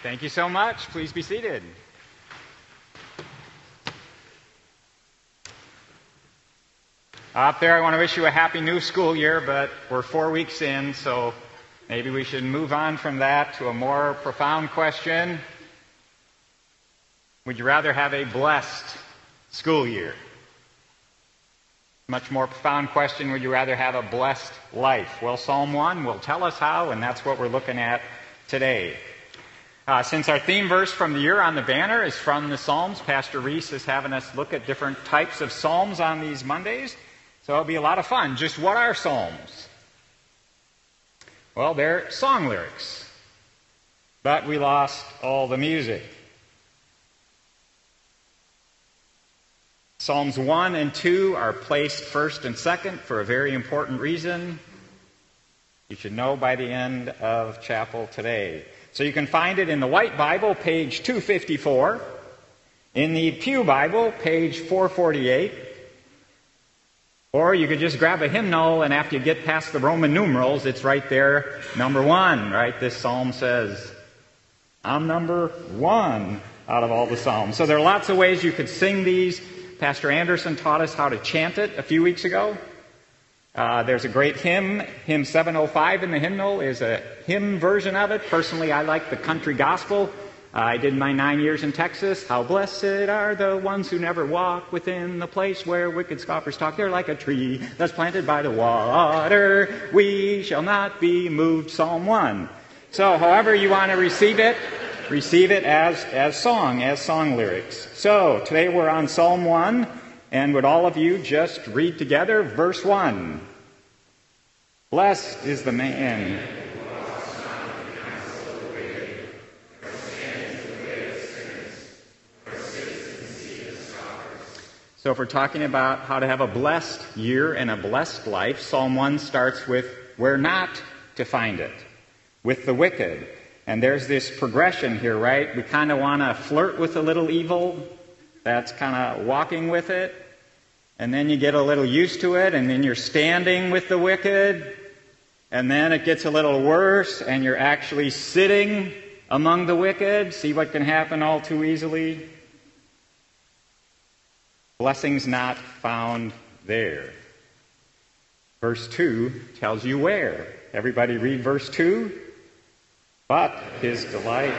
Thank you so much. Please be seated. Up there, I want to wish you a happy new school year, but we're 4 weeks in, so maybe we should move on from that to a more profound question. Would you rather have a blessed school year? Much more profound question, would you rather have a blessed life? Well, Psalm 1 will tell us how, and that's what we're looking at today. Since our theme verse from the year on the banner is from the Psalms, Pastor Reese is having us look at different types of Psalms on these Mondays, so it'll be a lot of fun. Just what are Psalms? Well, they're song lyrics, but we lost all the music. Psalms 1 and 2 are placed first and second for a very important reason. You should know by the end of chapel today. So you can find it in the White Bible, page 254, in the Pew Bible, page 448, or you could just grab a hymnal, and after you get past the Roman numerals, it's right there, number one, right? This psalm says, I'm number one out of all the psalms. So there are lots of ways you could sing these. Pastor Anderson taught us how to chant it a few weeks ago. There's a great hymn, hymn 705 in the hymnal is a hymn version of it. Personally, I like the country gospel. I did my 9 years in Texas. How blessed are the ones who never walk within the place where wicked scoffers talk. They're like a tree that's planted by the water. We shall not be moved, Psalm 1. So however you want to receive it as song lyrics. So today we're on Psalm 1. And would all of you just read together verse 1? Blessed is the man. So if we're talking about how to have a blessed year and a blessed life, Psalm 1 starts with where not to find it, with the wicked. And there's this progression here, right? We kind of want to flirt with a little evil. That's kind of walking with it. And then you get a little used to it, and then you're standing with the wicked. And then it gets a little worse, and you're actually sitting among the wicked. See what can happen all too easily? Blessings not found there. Verse 2 tells you where. Everybody read verse 2. But his delight...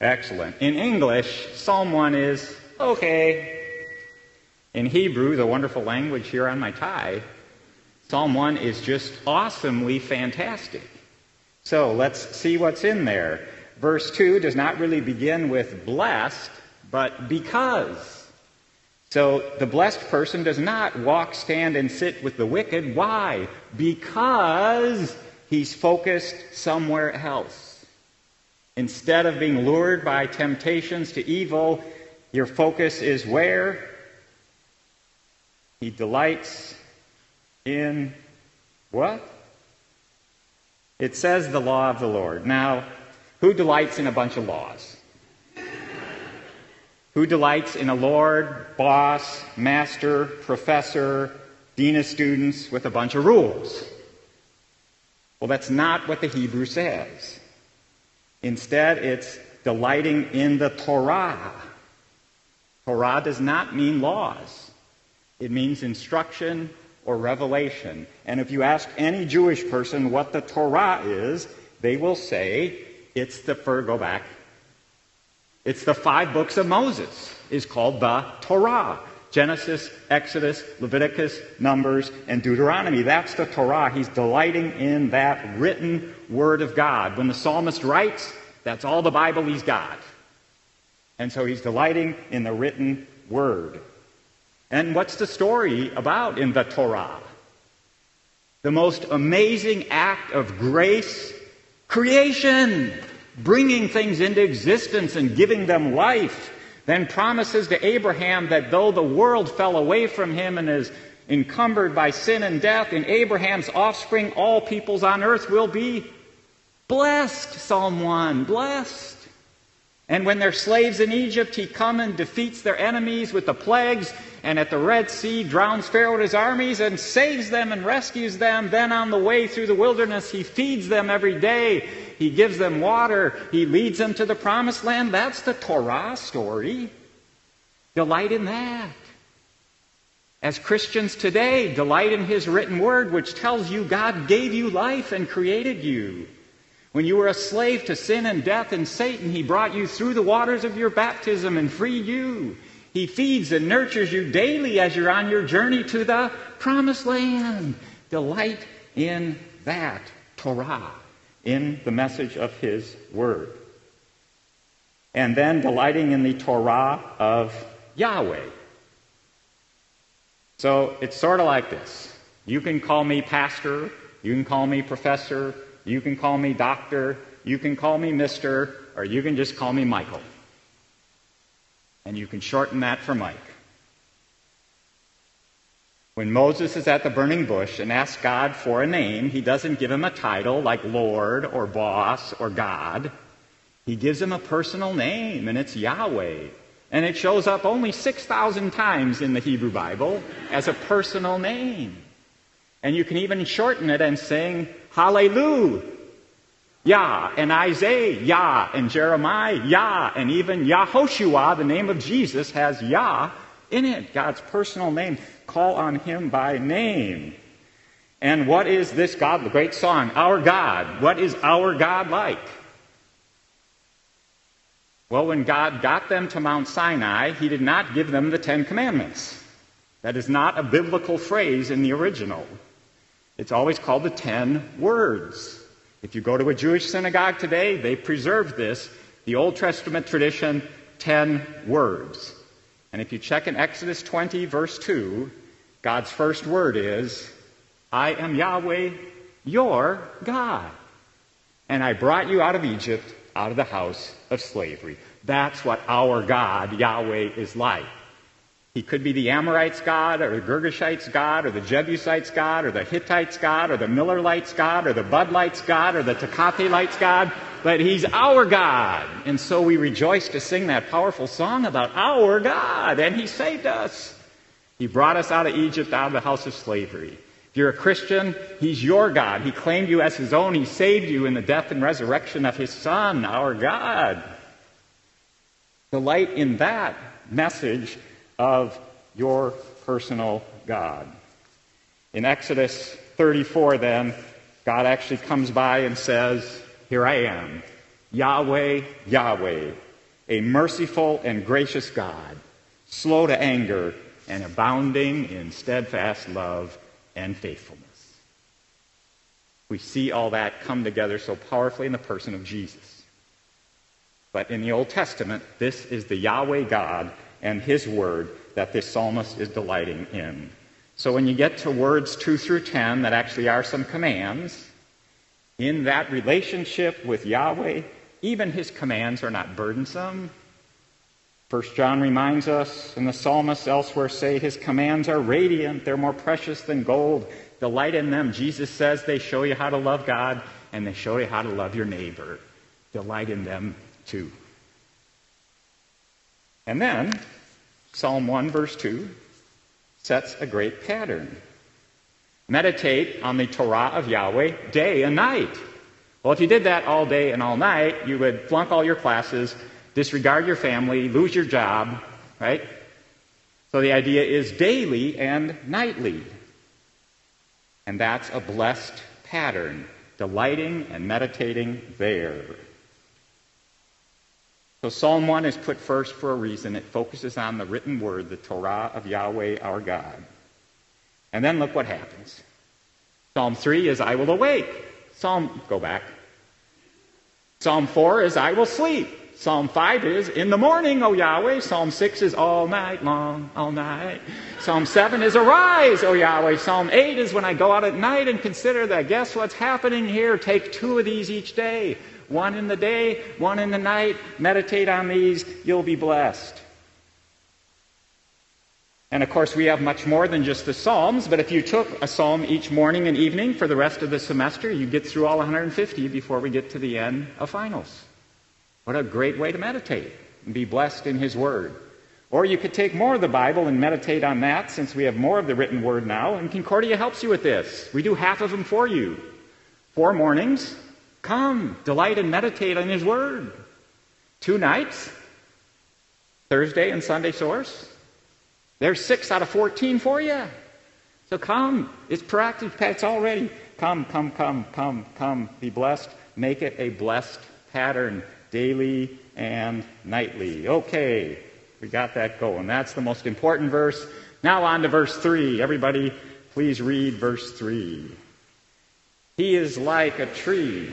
Excellent. In English, Psalm 1 is okay. In Hebrew, the wonderful language here on my tie, Psalm 1 is just awesomely fantastic. So let's see what's in there. Verse 2 does not really begin with blessed, but because. So the blessed person does not walk, stand, and sit with the wicked. Why? Because he's focused somewhere else. Instead of being lured by temptations to evil, your focus is where? He delights in what? It says the law of the Lord. Now, who delights in a bunch of laws? Who delights in a lord, boss, master, professor, dean of students with a bunch of rules? Well, that's not what the Hebrew says. Instead, it's delighting in the Torah. Torah does not mean laws. It means instruction or revelation. And if you ask any Jewish person what the Torah is, they will say, it's the It's the 5 books of Moses. It's called the Torah. Genesis, Exodus, Leviticus, Numbers, and Deuteronomy. That's the Torah. He's delighting in that written word of God. When the psalmist writes, that's all the Bible he's got. And so he's delighting in the written word. And what's the story about in the Torah? The most amazing act of grace, creation, bringing things into existence and giving them life. Then promises to Abraham that though the world fell away from him and is encumbered by sin and death, in Abraham's offspring all peoples on earth will be blessed, Psalm 1, blessed. And when they're slaves in Egypt, he comes and defeats their enemies with the plagues, and at the Red Sea drowns Pharaoh and his armies and saves them and rescues them. Then on the way through the wilderness, he feeds them every day. He gives them water. He leads them to the promised land. That's the Torah story. Delight in that. As Christians today, delight in His written word, which tells you God gave you life and created you. When you were a slave to sin and death and Satan, He brought you through the waters of your baptism and freed you. He feeds and nurtures you daily as you're on your journey to the promised land. Delight in that Torah, in the message of His word. And then delighting in the Torah of Yahweh. So it's sort of like this. You can call me pastor, you can call me professor, you can call me doctor, you can call me mister, or you can just call me Michael. And you can shorten that for Mike. When Moses is at the burning bush and asks God for a name, he doesn't give him a title like Lord or boss or God. He gives him a personal name, and it's Yahweh. And it shows up only 6,000 times in the Hebrew Bible as a personal name. And you can even shorten it and sing Hallelujah, Yah, and Isaiah, Yah, and Jeremiah, Yah, and even Yahushua, the name of Jesus, has Yah in it, God's personal name. Call on Him by name. And what is this God, the great song, Our God? What is our God like? Well, when God got them to Mount Sinai, He did not give them the Ten Commandments. That is not a biblical phrase in the original. It's always called the Ten Words. If you go to a Jewish synagogue today, they preserve this, the Old Testament tradition, 10 words. And if you check in Exodus 20, verse 2, God's first word is, I am Yahweh, your God. And I brought you out of Egypt, out of the house of slavery. That's what our God, Yahweh, is like. He could be the Amorites' God, or the Girgashites' God, or the Jebusites' God, or the Hittites' God, or the Millerites' God, or the Budlites' God, or the Takathelites' God, but He's our God. And so we rejoice to sing that powerful song about our God, and He saved us. He brought us out of Egypt, out of the house of slavery. If you're a Christian, He's your God. He claimed you as His own. He saved you in the death and resurrection of His Son, our God. Delight in that message of your personal God. In Exodus 34, then, God actually comes by and says, Here I am, Yahweh, Yahweh, a merciful and gracious God, slow to anger and abounding in steadfast love and faithfulness. We see all that come together so powerfully in the person of Jesus. But in the Old Testament, this is the Yahweh God and His word that this psalmist is delighting in. So when you get to words 2 through 10 that actually are some commands, in that relationship with Yahweh, even His commands are not burdensome. 1 John reminds us, and the psalmists elsewhere say, His commands are radiant, they're more precious than gold. Delight in them. Jesus says they show you how to love God, and they show you how to love your neighbor. Delight in them too. And then, Psalm 1, verse 2, sets a great pattern. Meditate on the Torah of Yahweh day and night. Well, if you did that all day and all night, you would flunk all your classes, disregard your family, lose your job, right? So the idea is daily and nightly. And that's a blessed pattern, delighting and meditating there. So Psalm 1 is put first for a reason. It focuses on the written word, the Torah of Yahweh our God. And then look what happens. Psalm 3 is, I will awake. Psalm 4 is, I will sleep. Psalm 5 is, in the morning, O Yahweh. Psalm 6 is, all night long, all night. Psalm 7 is, arise, O Yahweh. Psalm 8 is, when I go out at night and consider that, guess what's happening here? Take 2 of these each day. One in the day, one in the night. Meditate on these, you'll be blessed. And of course, we have much more than just the Psalms, but if you took a Psalm each morning and evening for the rest of the semester, you get through all 150 before we get to the end of finals. What a great way to meditate and be blessed in His word. Or you could take more of the Bible and meditate on that, since we have more of the written word now, and Concordia helps you with this. We do half of them for you. 4 mornings, come, delight and meditate on his word. 2 nights, Thursday and Sunday source. There's 6 out of 14 for you. So come, it's proactive, it's already. Come, be blessed. Make it a blessed pattern, daily and nightly. Okay, we got that going. That's the most important verse. Now on to verse 3. Everybody, please read verse 3. He is like a tree.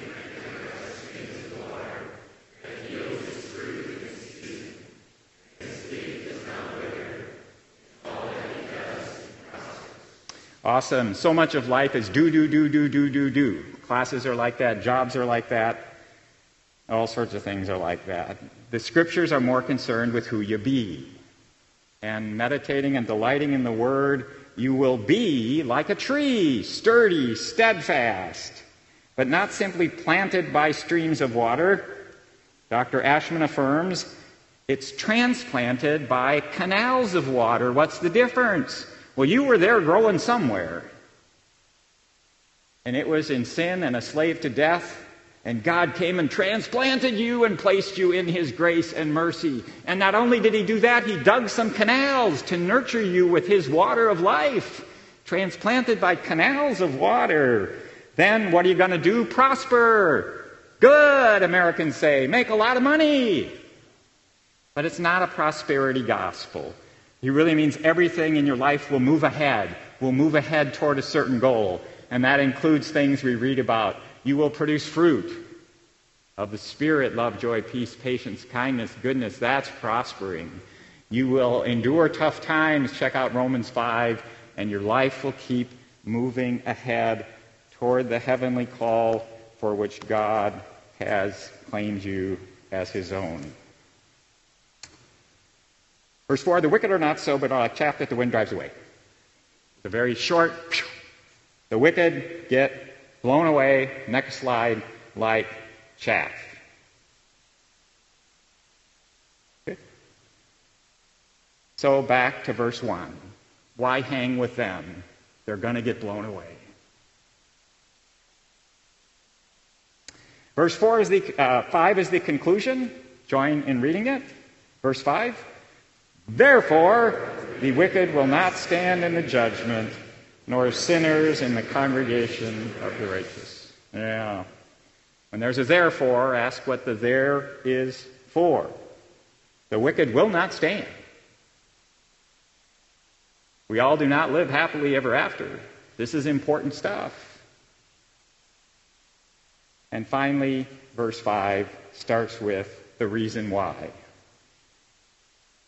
Awesome. So much of life is do, do, do, do, do, do, do. Classes are like that. Jobs are like that. All sorts of things are like that. The scriptures are more concerned with who you be. And meditating and delighting in the word, you will be like a tree, sturdy, steadfast, but not simply planted by streams of water. Dr. Ashman affirms it's transplanted by canals of water. What's the difference? Well, you were there growing somewhere. And it was in sin and a slave to death. And God came and transplanted you and placed you in his grace and mercy. And not only did he do that, he dug some canals to nurture you with his water of life. Transplanted by canals of water. Then what are you going to do? Prosper. Good, Americans say. Make a lot of money. But it's not a prosperity gospel. He really means everything in your life will move ahead. Will move ahead toward a certain goal. And that includes things we read about. You will produce fruit of the Spirit, love, joy, peace, patience, kindness, goodness. That's prospering. You will endure tough times. Check out Romans 5. And your life will keep moving ahead toward the heavenly call for which God has claimed you as his own. Verse 4, the wicked are not so, but are like chaff that the wind drives away. The very short, phew, the wicked get blown away, next slide, like chaff. Okay. So back to verse 1. Why hang with them? They're going to get blown away. Verse 5 is the conclusion. Join in reading it. Verse 5. Therefore, the wicked will not stand in the judgment, nor sinners in the congregation of the righteous. Yeah. When there's a therefore, ask what the there is for. The wicked will not stand. We all do not live happily ever after. This is important stuff. And finally, verse 5 starts with the reason why.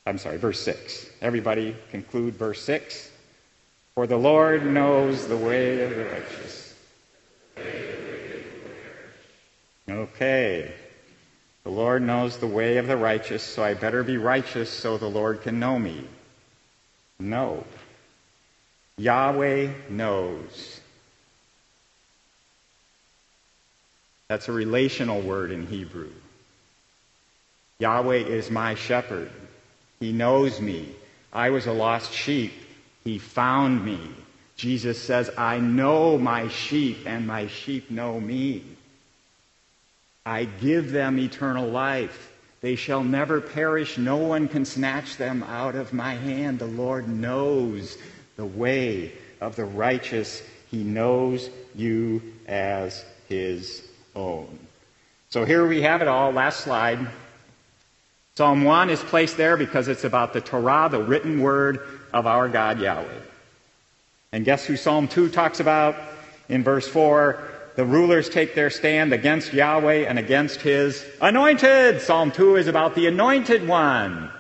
I'm sorry, verse 6. Everybody conclude verse 6. For the Lord knows the way of the righteous. Okay. The Lord knows the way of the righteous, so I better be righteous so the Lord can know me. No. Yahweh knows. That's a relational word in Hebrew. Yahweh is my shepherd. He knows me. I was a lost sheep. He found me. Jesus says, I know my sheep, and my sheep know me. I give them eternal life. They shall never perish. No one can snatch them out of my hand. The Lord knows the way of the righteous. He knows you as his own. So here we have it all. Last slide. Psalm 1 is placed there because it's about the Torah, the written word of our God Yahweh. And guess who Psalm 2 talks about? In verse 4, the rulers take their stand against Yahweh and against his anointed. Psalm 2 is about the anointed one,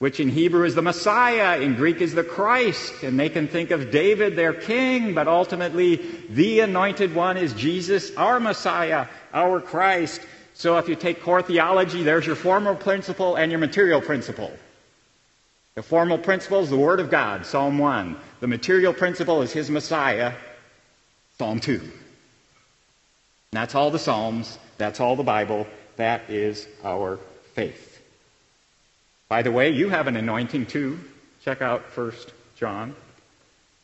which in Hebrew is the Messiah, in Greek is the Christ. And they can think of David, their king, but ultimately the anointed one is Jesus, our Messiah, our Christ. So if you take core theology, there's your formal principle and your material principle. The formal principle is the Word of God, Psalm 1. The material principle is his Messiah, Psalm 2. And that's all the Psalms. That's all the Bible. That is our faith. By the way, you have an anointing too. Check out 1 John.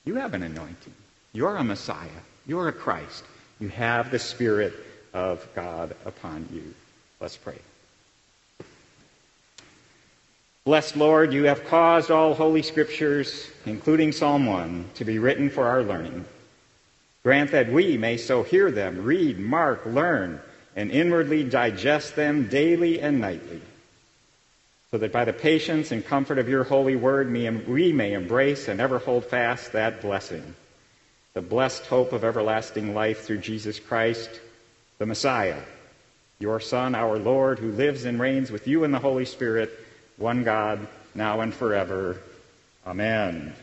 You have an anointing. You're a Messiah. You're a Christ. You have the Spirit of God upon you. Let's pray. Blessed Lord, you have caused all Holy Scriptures, including Psalm 1, to be written for our learning. Grant that we may so hear them, read, mark, learn, and inwardly digest them daily and nightly, so that by the patience and comfort of your holy word we may embrace and ever hold fast that blessing, the blessed hope of everlasting life through Jesus Christ, the Messiah, your Son, our Lord, who lives and reigns with you in the Holy Spirit, one God, now and forever. Amen.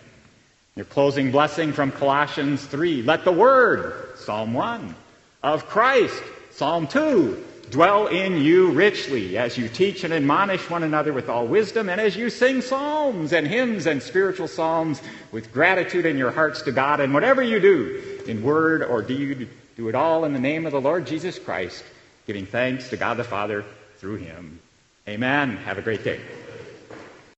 Your closing blessing from Colossians 3. Let the word, Psalm 1, of Christ, Psalm 2, dwell in you richly as you teach and admonish one another with all wisdom and as you sing psalms and hymns and spiritual psalms with gratitude in your hearts to God. And whatever you do, in word or deed, do it all in the name of the Lord Jesus Christ, giving thanks to God the Father through him. Amen. Have a great day.